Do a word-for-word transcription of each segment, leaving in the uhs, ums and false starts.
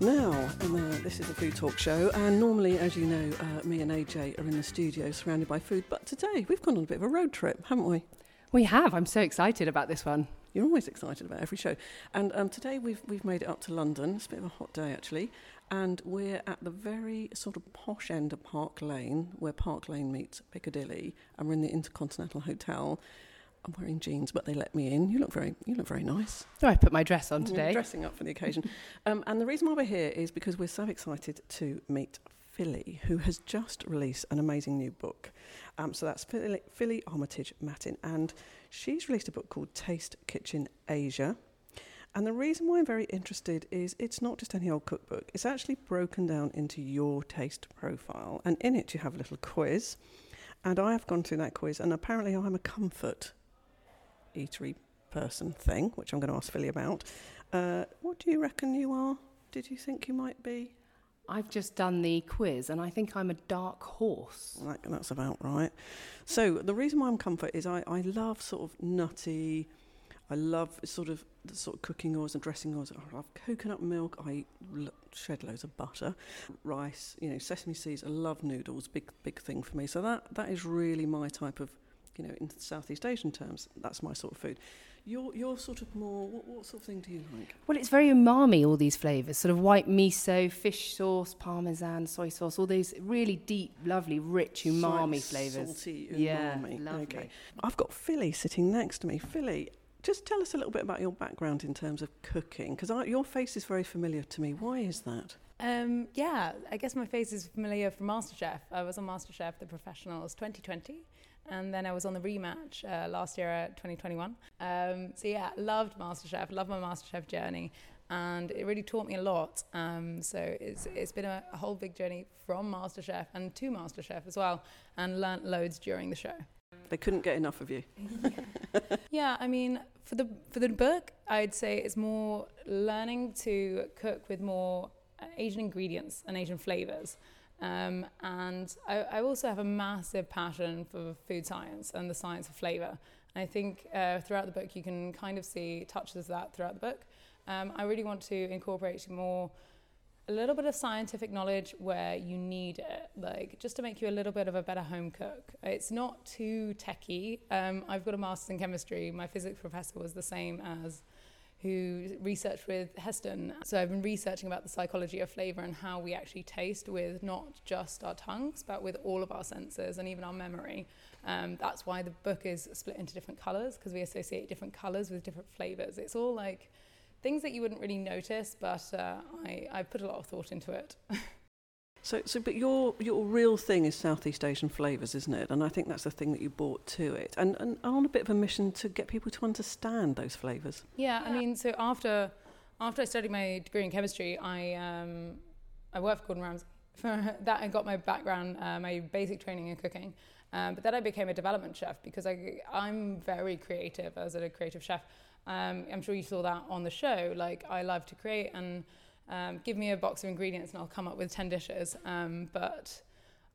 Now, Emma, this is a food talk show, and normally, as you know, uh, me and A J are in the studio surrounded by food, but today we've gone on a bit of a road trip, haven't we? We have. I'm so excited about this one. You're always excited about every show. And um, today we've we've made it up to London. It's a bit of a hot day, actually. And we're at the very sort of posh end of Park Lane, where Park Lane meets Piccadilly, and we're in the Intercontinental Hotel. I'm wearing jeans, but they let me in. You look very, you look very nice. Oh, I put my dress on today. You're dressing up for the occasion. um, and the reason why we're here is because we're so excited to meet Philli, who has just released an amazing new book. Um, so that's Philli, Philli Armitage-Mattin, and she's released a book called Taste Kitchen Asia. And the reason why I'm very interested is it's not just any old cookbook. It's actually broken down into your taste profile, and in it you have a little quiz. And I have gone through that quiz, and apparently I'm a comfort eatery person thing, which I'm going to ask Philli about. Uh, what do you reckon you are? Did you think you might be? I've just done the quiz, and I think I'm a dark horse. That, that's about right. So the reason why I'm comfort is I, I love sort of nutty, I love sort of the sort of cooking oils and dressing oils. I love coconut milk. I lo- shed loads of butter, rice, you know, sesame seeds. I love noodles. Big, big thing for me. So that that is really my type of, you know, in Southeast Asian terms, that's my sort of food. You're, you're sort of more, what, what sort of thing do you like? Well, it's very umami, all these flavours, sort of white miso, fish sauce, parmesan, soy sauce, all those really deep, lovely, rich umami so, flavours. Salty umami. Yeah, lovely. Okay. I've got Philli sitting next to me. Philli, just tell us a little bit about your background in terms of cooking, because your face is very familiar to me. Why is that? Um, yeah, I guess my face is familiar from MasterChef. I was on MasterChef: The Professionals twenty twenty. And then I was on the rematch uh, last year at twenty twenty-one. Um, so yeah, loved MasterChef, loved my MasterChef journey. And it really taught me a lot. Um, so it's it's been a, a whole big journey from MasterChef and to MasterChef as well. And learnt loads during the show. They couldn't get enough of you. Yeah, I mean, for the, for the book, I'd say it's more learning to cook with more Asian ingredients and Asian flavours. Um, and I, I also have a massive passion for food science and the science of flavour. And I think uh, throughout the book you can kind of see touches of that throughout the book. Um, I really want to incorporate more, a little bit of scientific knowledge where you need it, like just to make you a little bit of a better home cook. It's not too techie. Um, I've got a master's in chemistry. My physics professor was the same as who researched with Heston. So I've been researching about the psychology of flavour and how we actually taste with not just our tongues, but with all of our senses and even our memory. Um, that's why the book is split into different colours, because we associate different colours with different flavours. It's all like things that you wouldn't really notice, but uh, I, I put a lot of thought into it. So, so, but your your real thing is Southeast Asian flavours, isn't it? And I think that's the thing that you brought to it. And and on a bit of a mission to get people to understand those flavours. Yeah, I mean, so after after I studied my degree in chemistry, I um, I worked for Gordon Ramsay. For that, I got my background, uh, my basic training in cooking. Um, but then I became a development chef because I I'm very creative as a creative chef. Um, I'm sure you saw that on the show. Like, I love to create and. Um, give me a box of ingredients and I'll come up with ten dishes. Um, but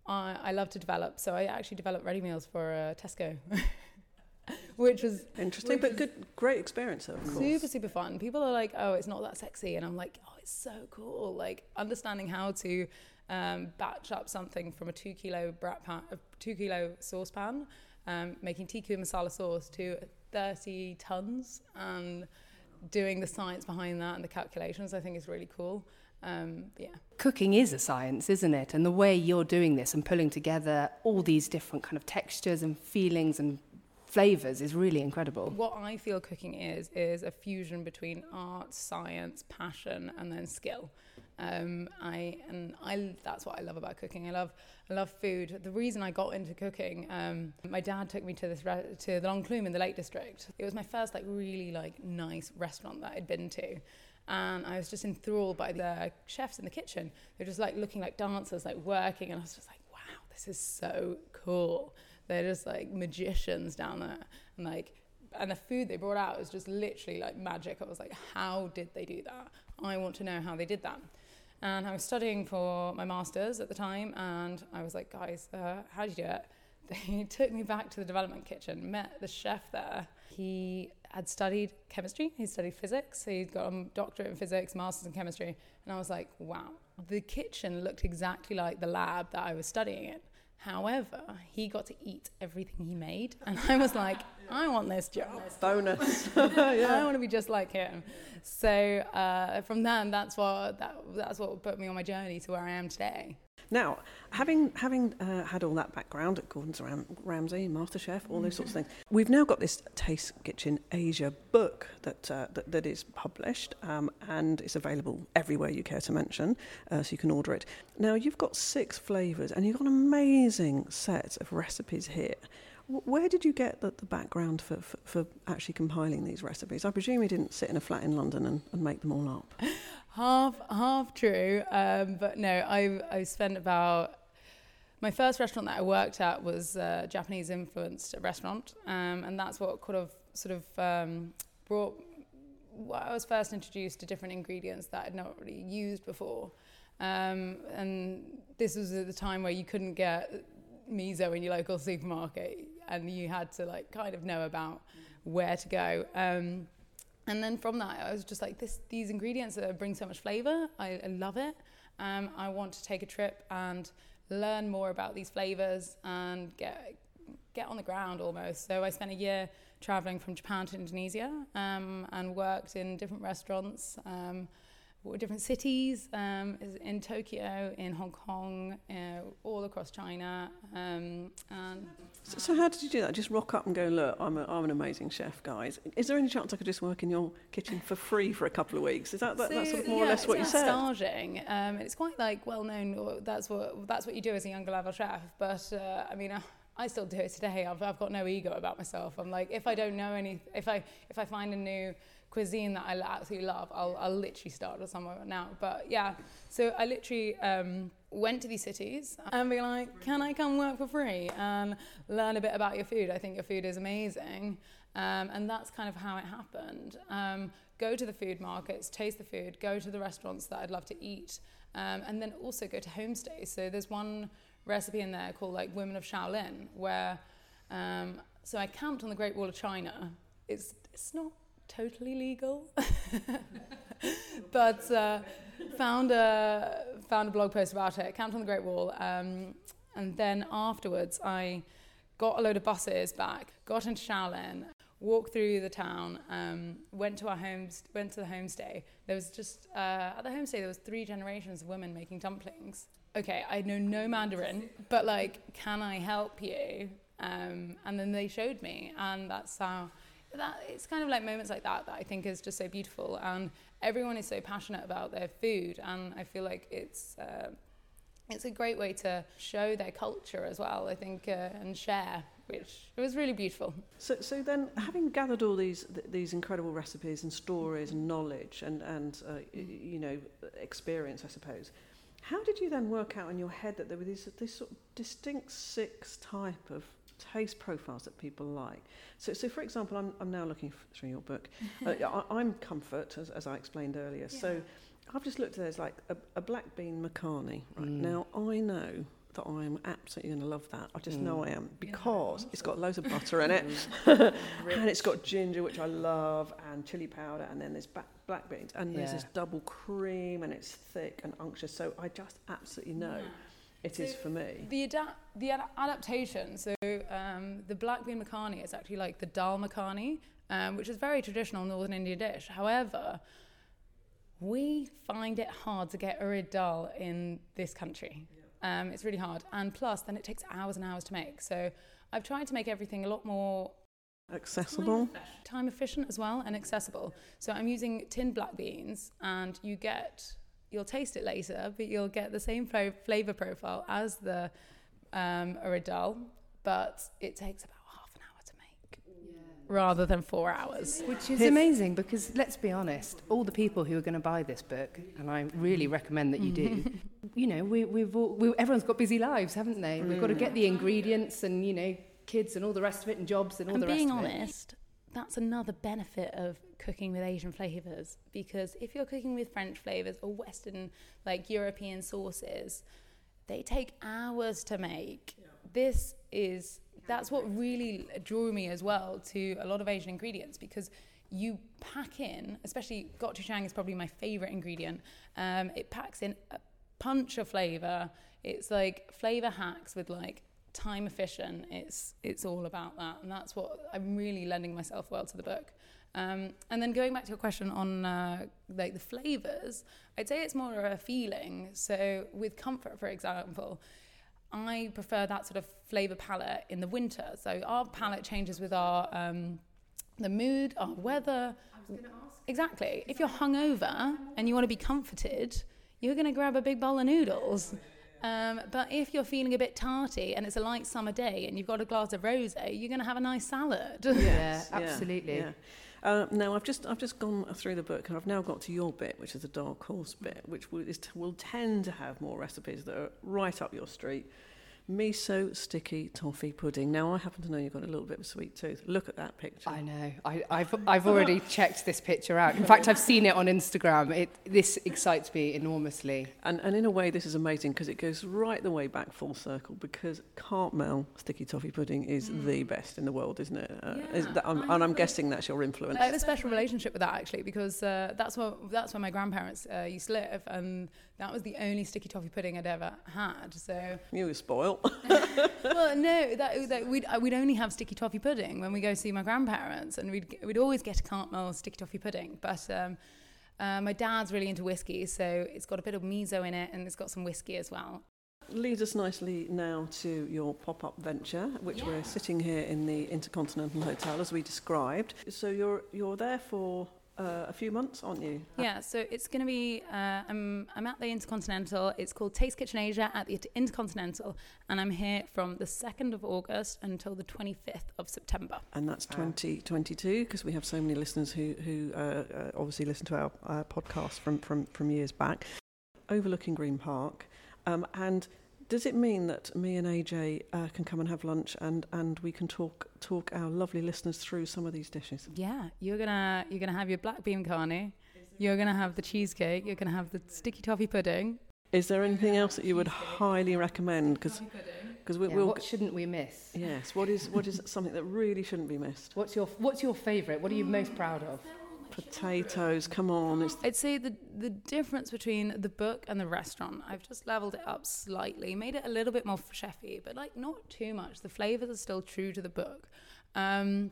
I, I love to develop, so I actually developed ready meals for uh, Tesco, which was interesting, which but good, great experience. Of course, super, super fun. People are like, "Oh, it's not that sexy," and I'm like, "Oh, it's so cool!" Like understanding how to um, batch up something from a two-kilo brat pan, a two-kilo saucepan, um, making tikku masala sauce to thirty tons and. Doing the science behind that and the calculations, I think is really cool. Um, yeah, cooking is a science, isn't it? And the way you're doing this and pulling together all these different kind of textures and feelings and flavours is really incredible. What I feel cooking is is a fusion between art, science, passion, and then skill. Um, I and I that's what I love about cooking. I love I love food. The reason I got into cooking, um, my dad took me to this re- to the Long Clume in the Lake District. It was my first like really like nice restaurant that I'd been to, and I was just enthralled by the chefs in the kitchen. They're just like looking like dancers, like working, and I was just like, wow, this is so cool. They're just like magicians down there, and like and the food they brought out was just literally like magic. I was like, how did they do that? I want to know how they did that. And I was studying for my master's at the time, and I was like, guys, uh, how'd you do it? They took me back to the development kitchen, met the chef there. he had studied chemistry, he studied physics, so he'd got a doctorate in physics, master's in chemistry, and I was like, wow. The kitchen looked exactly like the lab that I was studying in. However, he got to eat everything he made, and I was like, I want this job. Bonus. Yeah. I want to be just like him. So uh, from then, that's what that, that's what put me on my journey to where I am today. Now, having having uh, had all that background at Gordon Ram- Ramsay, MasterChef, all those sorts of things, we've now got this Taste Kitchen Asia book that uh, that, that is published um, and it's available everywhere you care to mention, uh, so you can order it. Now, you've got six flavours and you've got an amazing set of recipes here. Where did you get the, the background for, for, for actually compiling these recipes? I presume you didn't sit in a flat in London and, and make them all up. Half, half true, um, but no, I I spent about, my first restaurant that I worked at was a Japanese-influenced restaurant, um, and that's what could have sort of um, brought, well, I was first introduced to different ingredients that I'd not really used before, um, and this was at the time where you couldn't get miso in your local supermarket, and you had to like kind of know about where to go. Um, And then from that, I was just like, this, these ingredients uh, bring so much flavour. I, I love it. Um, I want to take a trip and learn more about these flavours and get get on the ground almost. So I spent a year travelling from Japan to Indonesia um, and worked in different restaurants, um, different cities, um, in Tokyo, in Hong Kong, uh, all across China. Um, and so, so how did you do that? Just rock up and go, look, I'm, a, I'm an amazing chef, guys. Is there any chance I could just work in your kitchen for free for a couple of weeks? Is that, that so, that's sort of more yeah, or less what you said? Staging. Um, it's quite like well-known, that's what that's what you do as a younger level chef. But uh, I mean, I, I still do it today. I've, I've got no ego about myself. I'm like, if I don't know any, if I if I find a new cuisine that I absolutely love, I'll, I'll literally start with somewhere now. But yeah, so I literally um, went to these cities and be like, can I come work for free and learn a bit about your food? I think your food is amazing. Um, and that's kind of how it happened. Um, go to the food markets, taste the food, go to the restaurants that I'd love to eat, um, and then also go to homestays. So there's one recipe in there called like Women of Shaolin, where, um, so I camped on the Great Wall of China. It's it's not totally legal, but uh, found a found a blog post about it. Camped on the Great Wall, um, and then afterwards I got a load of buses back, got into Shaolin, walked through the town, um, went to our homes, went to the homestay. There was just uh, at the homestay there was three generations of women making dumplings. Okay, I know no Mandarin, but like, can I help you? Um, and then they showed me, and that's how. That it's kind of like moments like that that I think is just so beautiful, and everyone is so passionate about their food, and I feel like it's uh, it's a great way to show their culture as well, I think, uh, and share, which it was really beautiful. So, so then, having gathered all these th- these incredible recipes and stories and knowledge and and uh, you know experience, I suppose, how did you then work out in your head that there were these this sort of distinct six type of taste profiles that people like? So, so for example, I'm I'm now looking f- through your book. Uh, I, I'm comfort, as, as I explained earlier. Yeah. So, I've just looked at there's like a, a black bean macaroni. Right mm. Now, I know that I'm absolutely going to love that. I just mm. know I am, because yeah, it's got loads of butter in it, and it's got ginger, which I love, and chili powder, and then there's black black beans, and yeah. there's this double cream, and it's thick and unctuous. So, I just absolutely know. Yeah. It so is for me. The adapt, the ad- adaptation, so um, the black bean makhani is actually like the dal makhani, um, which is a very traditional northern Indian dish. However, we find it hard to get urid dal in this country. Yeah. Um, it's really hard. And plus, then it takes hours and hours to make. So I've tried to make everything a lot more accessible, time, time efficient as well, and accessible. So I'm using tinned black beans, and you get... You'll taste it later, but you'll get the same fl- flavour profile as the um, urid dal, but it takes about half an hour to make, yeah. rather than four hours. Which is amazing, because let's be honest, all the people who are going to buy this book, and I really recommend that you do, you know, we, we've all, we, everyone's got busy lives, haven't they? We've got to get the ingredients and, you know, kids and all the rest of it and jobs and all and the rest honest, of it. And being honest, that's another benefit of cooking with Asian flavours, because if you're cooking with French flavours or Western, like European sauces, they take hours to make. Yeah. This is that's what really drew me as well to a lot of Asian ingredients, because you pack in, especially gochujang is probably my favorite ingredient. Um, it packs in a punch of flavor. It's like flavor hacks with like time efficient. It's it's all about that, and that's what I'm really lending myself well to the book. Um, and then going back to your question on uh, like the flavors, I'd say it's more of a feeling. So with comfort, for example, I prefer that sort of flavor palette in the winter. So our palette changes with our um, the mood, our weather. I was going to ask. Exactly. If you're hungover and you want to be comforted, you're going to grab a big bowl of noodles. Um, but if you're feeling a bit tarty and it's a light summer day and you've got a glass of rosé, you're going to have a nice salad. Yeah, yeah, absolutely. Yeah. Uh, now I've just I've just gone through the book and I've now got to your bit, which is the dark horse bit, which will, is, will tend to have more recipes that are right up your street. Miso sticky toffee pudding. Now, I happen to know you've got a little bit of a sweet tooth. Look at that picture. I know. I, I've I've already checked this picture out. In fact, I've seen it on Instagram. It this excites me enormously. And and in a way, this is amazing because it goes right the way back full circle, because Cartmel sticky toffee pudding is mm. the best in the world, isn't it? Uh, yeah, is that, I'm, and I'm guessing that's your influence. I have a special relationship with that, actually, because uh, that's where that's where my grandparents uh, used to live, and that was the only sticky toffee pudding I'd ever had. So you were spoiled. Well, no, that, that we'd we'd only have sticky toffee pudding when we go see my grandparents, and we'd we'd always get a Cartmel sticky toffee pudding. But um, uh, my dad's really into whiskey, so it's got a bit of miso in it, and it's got some whiskey as well. Leads us nicely now to your pop-up venture, which yeah. we're sitting here in the Intercontinental Hotel, as we described. So you're you're there for uh, a few months, aren't you? Yeah. So it's going to be. Uh, I'm I'm at the Intercontinental. It's called Taste Kitchen Asia at the Intercontinental, and I'm here from the second of August until the twenty-fifth of September. And that's twenty twenty-two, because we have so many listeners who who uh, uh, obviously listen to our, our podcast from from from years back, overlooking Green Park, um, and. Does it mean that me and A J uh, can come and have lunch, and, and we can talk talk our lovely listeners through some of these dishes? Yeah, you're gonna you're gonna have your black bean carne, you're gonna have the cheesecake, you're gonna have the sticky toffee pudding. Is there anything else that you would highly recommend? Because because we yeah, will. What shouldn't we miss? Yes, what is what is something that really shouldn't be missed? What's your what's your favourite? What are you most proud of? Potatoes, come on. It's I'd say the the difference between the book and the restaurant, I've just leveled it up slightly, made it a little bit more chefy, but like not too much. The flavors are still true to the book. Um,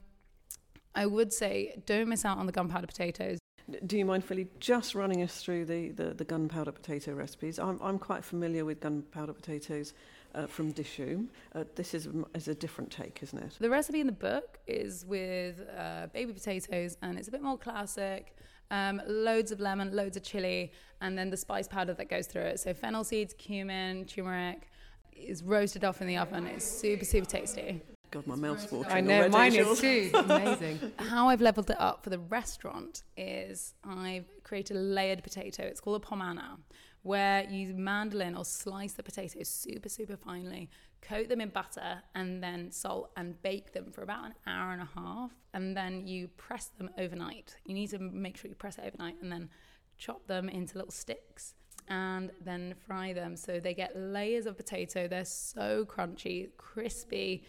I would say don't miss out on the gunpowder potatoes. Do you mind, Philli, just running us through the, the, the gunpowder potato recipes? I'm I'm quite familiar with gunpowder potatoes uh, from Dishoum. Uh, this is, is a different take, isn't it? The recipe in the book is with uh, baby potatoes, and it's a bit more classic. Um, loads of lemon, loads of chilli, and then the spice powder that goes through it. So fennel seeds, cumin, turmeric is roasted off in the oven. It's super, super tasty. God, my mouth's watering. I know, mine is too. Amazing. How I've levelled it up for the restaurant is I've created a layered potato. It's called a pomana, where you mandolin or slice the potatoes super, super finely, coat them in butter and then salt, and bake them for about an hour and a half. And then you press them overnight. You need to make sure you press it overnight, and then chop them into little sticks and then fry them. So they get layers of potato. They're so crunchy, crispy,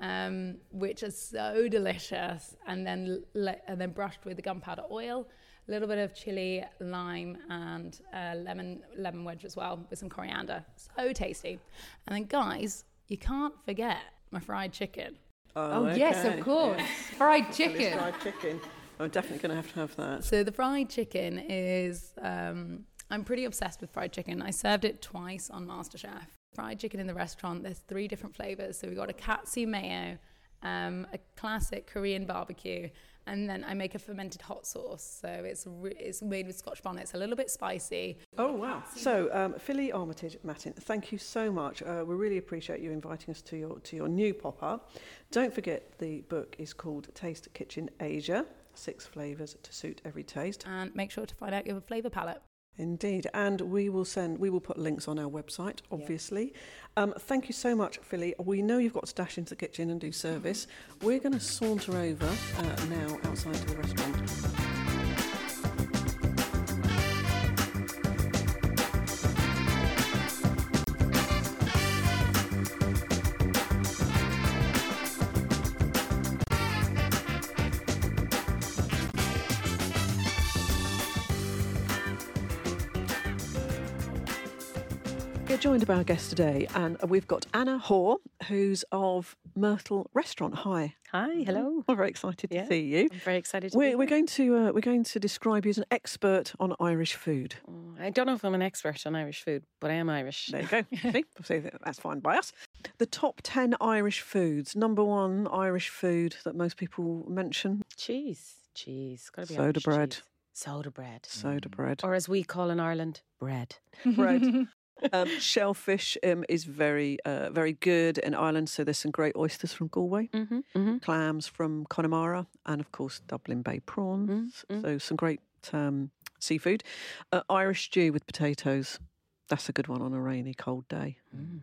um which is so delicious, and then le- and then brushed with the gunpowder oil, a little bit of chili, lime, and uh, lemon lemon wedge as well, with some coriander. So tasty. And then, guys, you can't forget my fried chicken. Oh, oh okay. Yes, of course. Yeah. fried chicken fried chicken I'm definitely gonna have to have that. So the fried chicken is um I'm pretty obsessed with fried chicken. I served it twice on MasterChef. Fried chicken in the restaurant, there's three different flavors. So we got a katsu mayo, um, a classic Korean barbecue, and then I make a fermented hot sauce. So it's re- it's made with Scotch bonnets, a little bit spicy. Oh wow! So um, Philli Armitage-Mattin, thank you so much. Uh, we really appreciate you inviting us to your to your new pop up. Don't forget the book is called Taste Kitchen Asia: Six Flavors to Suit Every Taste. And make sure to find out your flavour palette. Indeed, and we will send. We will put links on our website, obviously. Yeah. Um, thank you so much, Philli. We know you've got to dash into the kitchen and do service. We're going to saunter over uh, now outside to the restaurant. We're joined by our guest today, and we've got Anna Haugh, who's of Myrtle Restaurant. Hi. Hi, hello. I'm very excited yeah, to see you. I'm very excited to we're, be here. We're going to, uh, we're going to describe you as an expert on Irish food. Oh, I don't know if I'm an expert on Irish food, but I am Irish. There you go. See? So that's fine by us. The top ten Irish foods. Number one Irish food that most people mention. Cheese. Cheese. Got to be Soda Irish bread. Cheese. Soda bread. Soda bread. Or as we call in Ireland, bread. Bread. Um, shellfish um, is very, uh, very good in Ireland. So there's some great oysters from Galway, mm-hmm, mm-hmm. clams from Connemara, and of course Dublin Bay prawns. Mm-hmm. So some great um, seafood. Uh, Irish stew with potatoes. That's a good one on a rainy, cold day. Mm.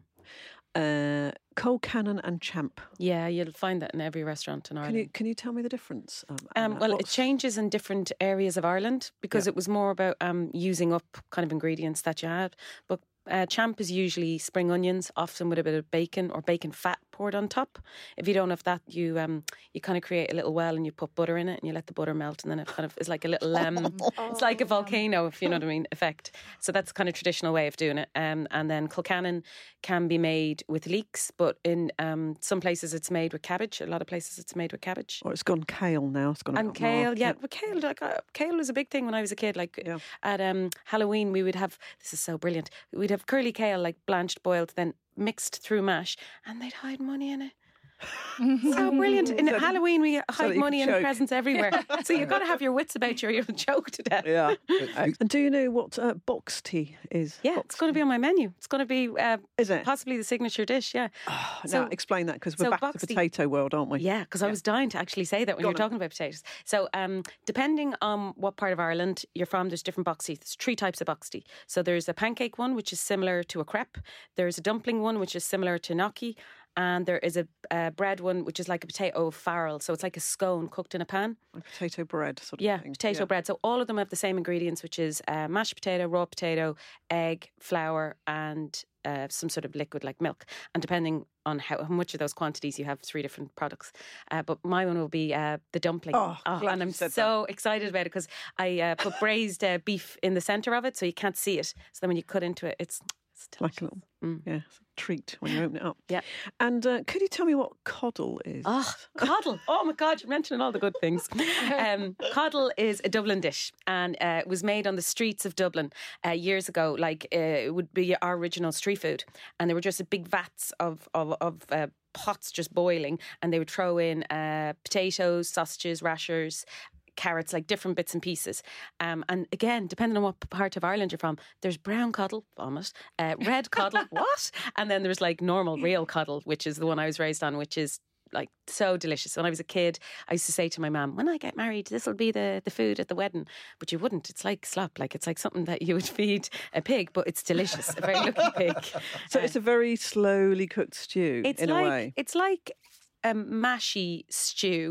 Uh, Cold Cannon and Champ. Yeah, you'll find that in every restaurant in Ireland. Can you, can you tell me the difference? Um, um, well, What's... it changes in different areas of Ireland because yeah. it was more about um, using up kind of ingredients that you had. But Uh, champ is usually spring onions, often with a bit of bacon or bacon fat poured on top. If you don't have that, you um you kind of create a little well and you put butter in it and you let the butter melt, and then it kind of is like a little um oh, it's like a volcano, if you know what I mean, effect. So that's kind of traditional way of doing it. Um, and then Kilcannon can be made with leeks, but in um some places it's made with cabbage. A lot of places it's made with cabbage. Or it's gone kale now. It's gone and kale, yeah. But kale, like uh, kale was a big thing when I was a kid. Like yeah. at um Halloween we would have this is so brilliant. We'd have curly kale, like blanched, boiled, then mixed through mash, and they'd hide money in it. So brilliant. In so, Halloween we hide so money and presents everywhere. So you've got to have your wits about you or you'll choke to death. Yeah. And do you know what uh, box tea is? Yeah, box it's going to be on my menu. It's going to be uh, is it? possibly the signature dish, yeah. Oh, so, now explain that, because we're so back to the potato tea. world, aren't we? Yeah, because yeah. I was dying to actually say that when Go you were talking about potatoes. So um, depending on what part of Ireland you're from, there's different box tea. There's three types of box tea. So there's a pancake one, which is similar to a crepe. There's a dumpling one, which is similar to gnocchi. And there is a uh, bread one, which is like a potato farrel. So it's like a scone cooked in a pan. Like potato bread sort of yeah, thing. Potato yeah, potato bread. So all of them have the same ingredients, which is uh, mashed potato, raw potato, egg, flour, and uh, some sort of liquid like milk. And depending on how, how much of those quantities you have, three different products. Uh, but my one will be uh, the dumpling. Oh, oh, and I'm so that. excited about it because I uh, put braised uh, beef in the centre of it, so you can't see it. So then when you cut into it, it's... It's like a little mm. yeah, it's a treat when you open it up. Yeah. And uh, could you tell me what coddle is? Oh, coddle. Oh, my God, you're mentioning all the good things. Um, coddle is a Dublin dish, and uh, it was made on the streets of Dublin uh, years ago. Like, uh, it would be our original street food. And there were just big vats of... of, of uh, pots just boiling, and they would throw in uh, potatoes, sausages, rashers... carrots, like different bits and pieces. Um, and again, depending on what part of Ireland you're from, there's brown coddle, vomit, uh, red coddle, what? And then there's like normal, real coddle, which is the one I was raised on, which is like so delicious. When I was a kid, I used to say to my mum, when I get married, this will be the, the food at the wedding. But you wouldn't. It's like slop. Like, it's like something that you would feed a pig, but it's delicious. A very lucky pig. So uh, it's a very slowly cooked stew it's in like, a way. It's like a mashy stew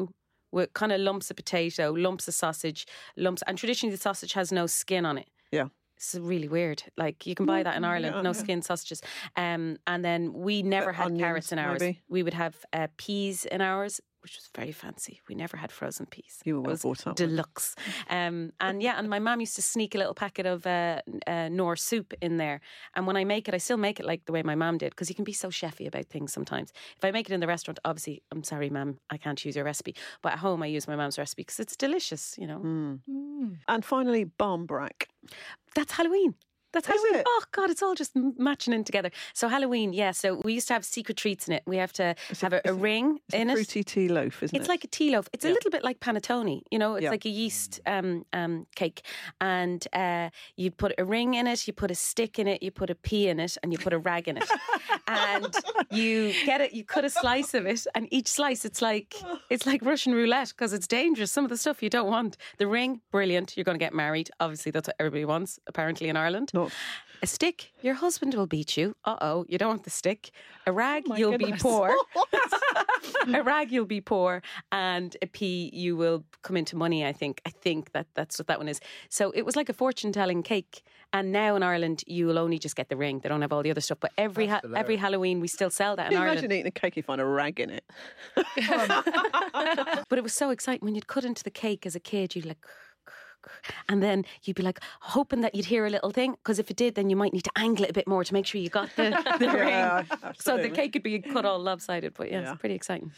with kind of lumps of potato, lumps of sausage, lumps... And traditionally, the sausage has no skin on it. Yeah. It's really weird. Like, you can buy that in Ireland, yeah, no yeah. skin sausages. Um, and then we never but had onions, carrots in ours. Maybe. We would have uh, peas in ours, which was very fancy. We never had frozen peas. You were well bought up. Deluxe. Um, and yeah, and my mum used to sneak a little packet of uh, uh, Noor soup in there. And when I make it, I still make it like the way my mum did, because you can be so chefy about things sometimes. If I make it in the restaurant, obviously, I'm sorry, mum, I can't use your recipe. But at home, I use my mum's recipe because it's delicious, you know. Mm. Mm. And finally, barmbrack. That's Halloween. That's Halloween. Oh, God, it's all just matching in together. So Halloween, yeah, so we used to have secret treats in it. We have to it, have a, a ring it, in a it. It's a fruity tea loaf, isn't it's it? It's like a tea loaf. It's yeah. a little bit like panettone, you know, it's yeah. like a yeast um, um, cake. And uh, you put a ring in it, you put a stick in it, you put a pea in it, and you put a rag in it. And you get it, you cut a slice of it, and each slice, it's like it's like Russian roulette, because it's dangerous. Some of the stuff you don't want. The ring, brilliant, you're going to get married. Obviously, that's what everybody wants, apparently, in Ireland. Oh. A stick, your husband will beat you. Uh-oh, you don't want the stick. A rag, oh you'll goodness. be poor. A rag, you'll be poor. And a pea, you will come into money, I think. I think that that's what that one is. So it was like a fortune-telling cake. And now in Ireland, you'll only just get the ring. They don't have all the other stuff. But every ha- every Halloween, we still sell that in Ireland. Imagine eating a cake, you find a rag in it. But it was so exciting. When you'd cut into the cake as a kid, you'd like... and then you'd be like hoping that you'd hear a little thing, because if it did, then you might need to angle it a bit more to make sure you got the, the yeah, ring. Absolutely. So the cake could be cut all lopsided, but yeah, yeah. It's pretty exciting.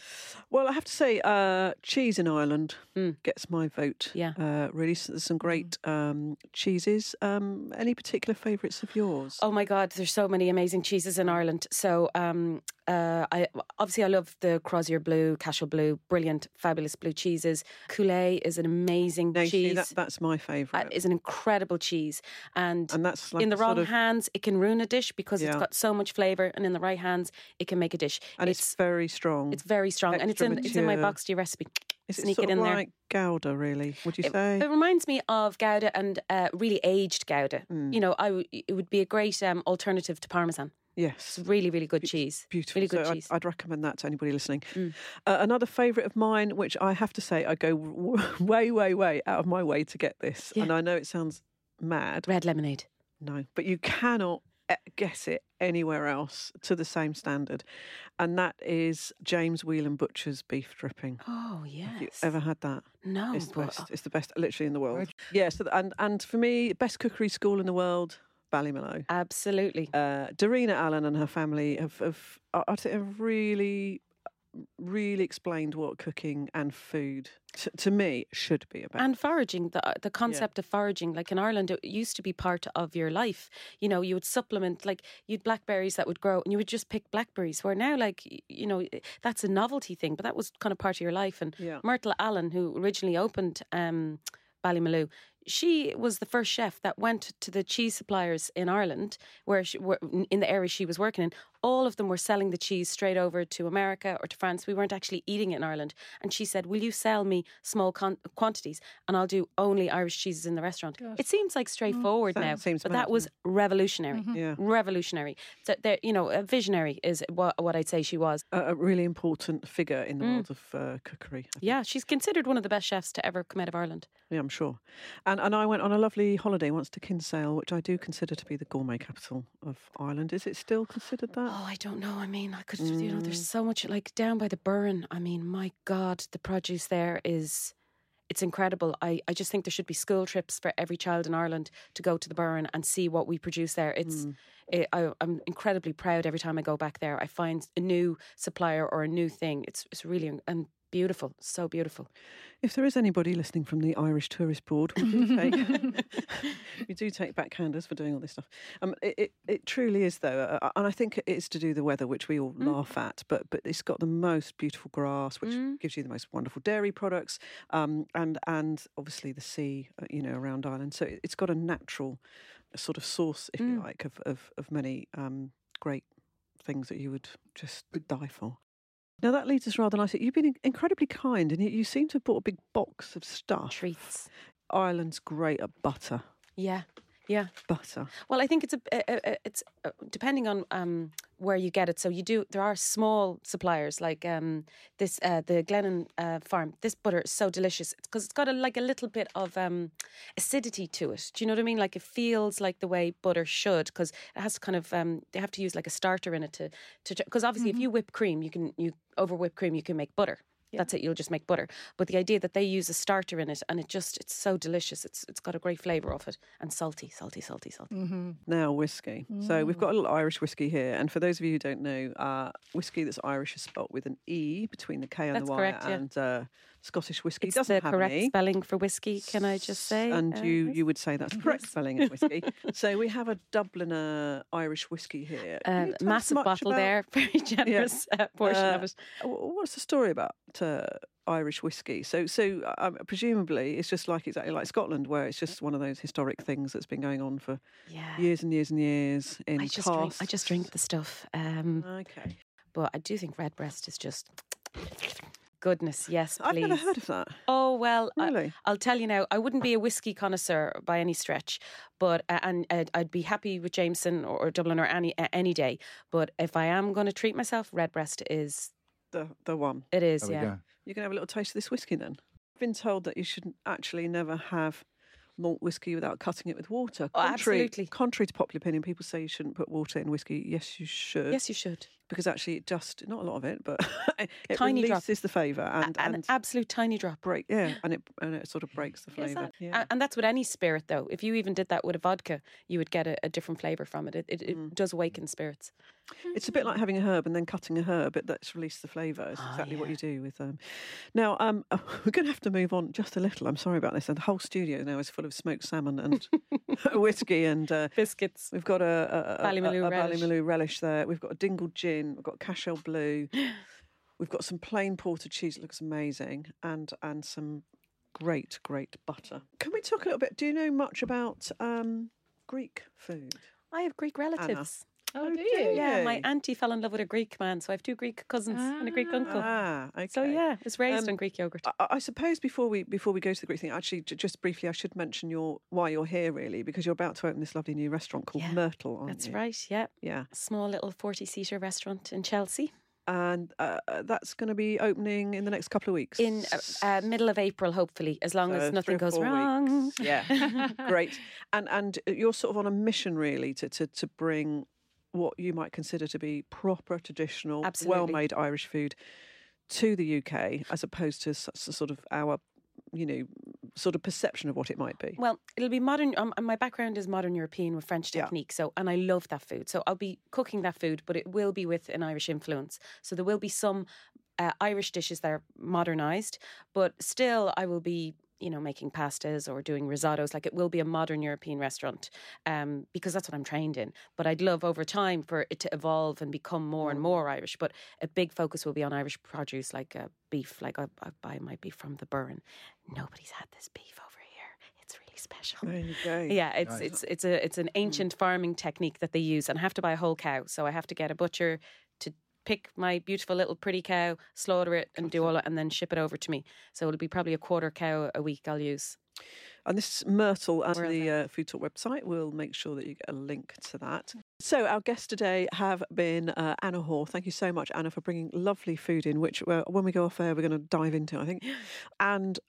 Well, I have to say, uh, cheese in Ireland mm. gets my vote. Yeah, uh, really, so there's some great um, cheeses. Um, any particular favourites of yours? Oh my God, there's so many amazing cheeses in Ireland. So. Um, Uh, I obviously I love the Crozier Blue, Cashel Blue, brilliant, fabulous blue cheeses. Coolea is an amazing no, cheese. See, that, that's my favourite. That is an incredible cheese, and, and that's like in the wrong sort of, hands it can ruin a dish because yeah. it's got so much flavour, and in the right hands it can make a dish. And it's, it's very strong. It's very strong, and it's in mature. It's in my box to your recipe. Is it Sneak sort it in of like there. Gouda, really, would you it, say? It reminds me of Gouda and uh, really aged Gouda. Mm. You know, I w- it would be a great um, alternative to Parmesan. Yes. It's really, really good cheese. Beautiful. Really good so cheese. I'd, I'd recommend that to anybody listening. Mm. Uh, another favourite of mine, which I have to say, I go w- way, way, way out of my way to get this. Yeah. And I know it sounds mad. Red lemonade. No, but you cannot guess it anywhere else to the same standard. And that is James Whelan Butcher's beef dripping. Oh, yes. Have you ever had that? No. It's the best. But, uh, it's the best, literally, in the world. Yeah, so, and, and for me, best cookery school in the world. Ballymaloe. Absolutely. Uh, Darina Allen and her family have, have, have really, really explained what cooking and food, to, to me, should be about. And foraging, the, the concept yeah. of foraging. Like in Ireland, it used to be part of your life. You know, you would supplement, like you'd blackberries that would grow and you would just pick blackberries. Where now, like, you know, that's a novelty thing, but that was kind of part of your life. And yeah. Myrtle Allen, who originally opened um, Ballymaloe, she was the first chef that went to the cheese suppliers in Ireland, where, she, where in the area she was working in, all of them were selling the cheese straight over to America or to France. We weren't actually eating it in Ireland. And she said, will you sell me small con- quantities and I'll do only Irish cheeses in the restaurant? Gosh. It seems like straightforward mm, now, seems but mad, that was revolutionary. Mm-hmm. Yeah. Revolutionary. So you know, a visionary is what, what I'd say she was. A, a really important figure in the mm. world of uh, cookery. Yeah, she's considered one of the best chefs to ever come out of Ireland. Yeah, I'm sure. And, and I went on a lovely holiday once to Kinsale, which I do consider to be the gourmet capital of Ireland. Is it still considered that? Oh, I don't know. I mean, I could, mm. you know, there's so much, like down by the Burren. I mean, my God, the produce there is, it's incredible. I, I just think there should be school trips for every child in Ireland to go to the Burren and see what we produce there. It's, mm. it, I, I'm incredibly proud every time I go back there. I find a new supplier or a new thing. It's, it's really, and beautiful, so beautiful. If there is anybody listening from the Irish Tourist Board, we do take, we do take backhanders for doing all this stuff. Um, it, it, it truly is, though, uh, and I think it is to do the weather, which we all mm. laugh at, but but it's got the most beautiful grass, which mm. gives you the most wonderful dairy products, um, and, and obviously the sea, you know, around Ireland. So it, it's got a natural sort of source, if mm. you like, of, of, of many um, great things that you would just die for. Now, that leads us rather nicely. You've been incredibly kind and you seem to have bought a big box of stuff. Treats. Ireland's great at butter. Yeah, yeah. Butter. Well, I think it's, a, a, a, it's a, depending on um, where you get it. So you do, there are small suppliers like um, this, uh, the Glenan uh, farm. This butter is so delicious because it's got a, like a little bit of um, acidity to it. Do you know what I mean? Like it feels like the way butter should, because it has to kind of, um, they have to use like a starter in it to, to because obviously mm-hmm. if you whip cream, you can, you over whipped cream, you can make butter. Yeah. That's it. You'll just make butter. But the idea that they use a starter in it, and it just—it's so delicious. It's—it's it's got a great flavour of it, and salty, salty, salty, salty. Mm-hmm. Now whiskey. Mm. So we've got a little Irish whiskey here, and for those of you who don't know, uh, whiskey that's Irish is spelt with an e between the K and that's the Y, correct, yeah. and uh, Scottish whiskey it's doesn't have an e. It's the correct spelling for whiskey. Can I just say? And uh, you—you you would say that's the correct spelling of whiskey. So we have a Dubliner Irish whiskey here. Uh, massive bottle about... there, very generous yeah. uh, portion uh, of it. What's the story about? Uh, Irish whiskey. So, so um, presumably it's just like exactly like Scotland, where it's just one of those historic things that's been going on for yeah. years and years and years. In I just drink, I just drink the stuff. Um, okay, but I do think Redbreast is just. Goodness, yes, please. I've never heard of that. Oh, well, really? I, I'll tell you now, I wouldn't be a whiskey connoisseur by any stretch, but uh, and uh, I'd be happy with Jameson or, or Dublin or any, uh, any day. But if I am going to treat myself, Redbreast is The the one. It is, yeah. Go. You can have a little taste of this whiskey then. I've been told that you should actually never have malt whiskey without cutting it with water. Contrary, oh, absolutely. Contrary to popular opinion, people say you shouldn't put water in whiskey. Yes, you should. Yes, you should. because actually it just, not a lot of it, but it tiny releases drop. The flavour. And, and an absolute tiny drop. Break, yeah, and it and it sort of breaks the flavour. Yeah. And that's with any spirit, though. If you even did that with a vodka, you would get a, a different flavour from it. It, it, it mm. does awaken spirits. It's a bit like having a herb and then cutting a herb. It, that's released the flavour. It's oh, exactly yeah. what you do with them. Now, um, we're going to have to move on just a little. I'm sorry about this. And the whole studio now is full of smoked salmon and whiskey and... Uh, biscuits. We've got a, a, a, Ballymaloe, a, a relish. Ballymaloe relish there. We've got a Dingle gin. We've got Cashel Blue. We've got some plain porter cheese. It looks amazing. And, and some great, great butter. Can we talk a little bit? Do you know much about um, Greek food? I have Greek relatives. Anna. Oh, do you? Yeah, my auntie fell in love with a Greek man, so I have two Greek cousins ah, and a Greek uncle. Ah, okay. So yeah, it's raised um, on Greek yogurt. I, I suppose before we before we go to the Greek thing, actually, j- just briefly, I should mention your why you're here, really, because you're about to open this lovely new restaurant called yeah, Myrtle, aren't that's you? That's right, yeah. Yeah. A small little forty-seater restaurant in Chelsea. And uh, that's going to be opening in the next couple of weeks. In uh, uh, middle of April, hopefully, as long so as nothing goes wrong. Weeks. Yeah, great. And and you're sort of on a mission, really, to to, to bring... what you might consider to be proper, traditional, absolutely. Well-made Irish food to the U K, as opposed to sort of our, you know, sort of perception of what it might be. Well, it'll be modern. Um, my background is modern European with French technique, yeah. so and I love that food. So I'll be cooking that food, but it will be with an Irish influence. So there will be some uh, Irish dishes that are modernised, but still I will be... you know, making pastas or doing risottos. Like, it will be a modern European restaurant um, because that's what I'm trained in. But I'd love over time for it to evolve and become more and more Irish. But a big focus will be on Irish produce, like uh, beef. Like, I, I buy my beef from the Burren. Nobody's had this beef over here. It's really special. There you go. Yeah, it's nice. it's it's a it's an ancient farming technique that they use. And I have to buy a whole cow. So I have to get a butcher to pick my beautiful little pretty cow, slaughter it and do all it and then ship it over to me. So it'll be probably a quarter cow a week I'll use. And this is Myrtle at the uh, Food Talk website. We'll make sure that you get a link to that. So our guests today have been uh, Anna Haugh. Thank you so much, Anna, for bringing lovely food in, which uh, when we go off air, we're going to dive into, I think. And...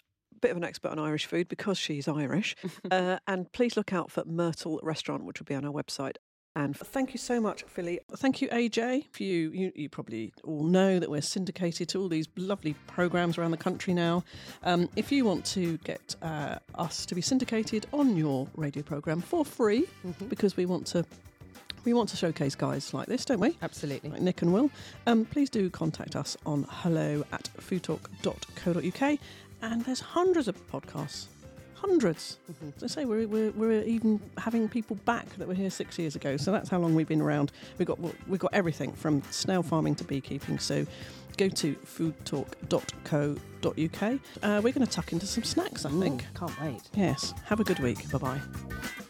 bit of an expert on Irish food because she's Irish. uh, and please look out for Myrtle Restaurant, which will be on our website. And thank you so much, Philli. Thank you, A J. If you, you you probably all know that we're syndicated to all these lovely programmes around the country now. Um, if you want to get uh, us to be syndicated on your radio programme for free, mm-hmm. because we want to we want to showcase guys like this, don't we? Absolutely. Like Nick and Will. Um, please do contact us on hello at foodtalk dot co dot uk. And there's hundreds of podcasts. Hundreds. Mm-hmm. As I say, we're, we're, we're even having people back that were here six years ago. So that's how long we've been around. We've got, we've got everything from snail farming to beekeeping. So go to foodtalk dot co dot uk. Uh, we're going to tuck into some snacks, I think. Ooh, can't wait. Yes. Have a good week. Bye-bye.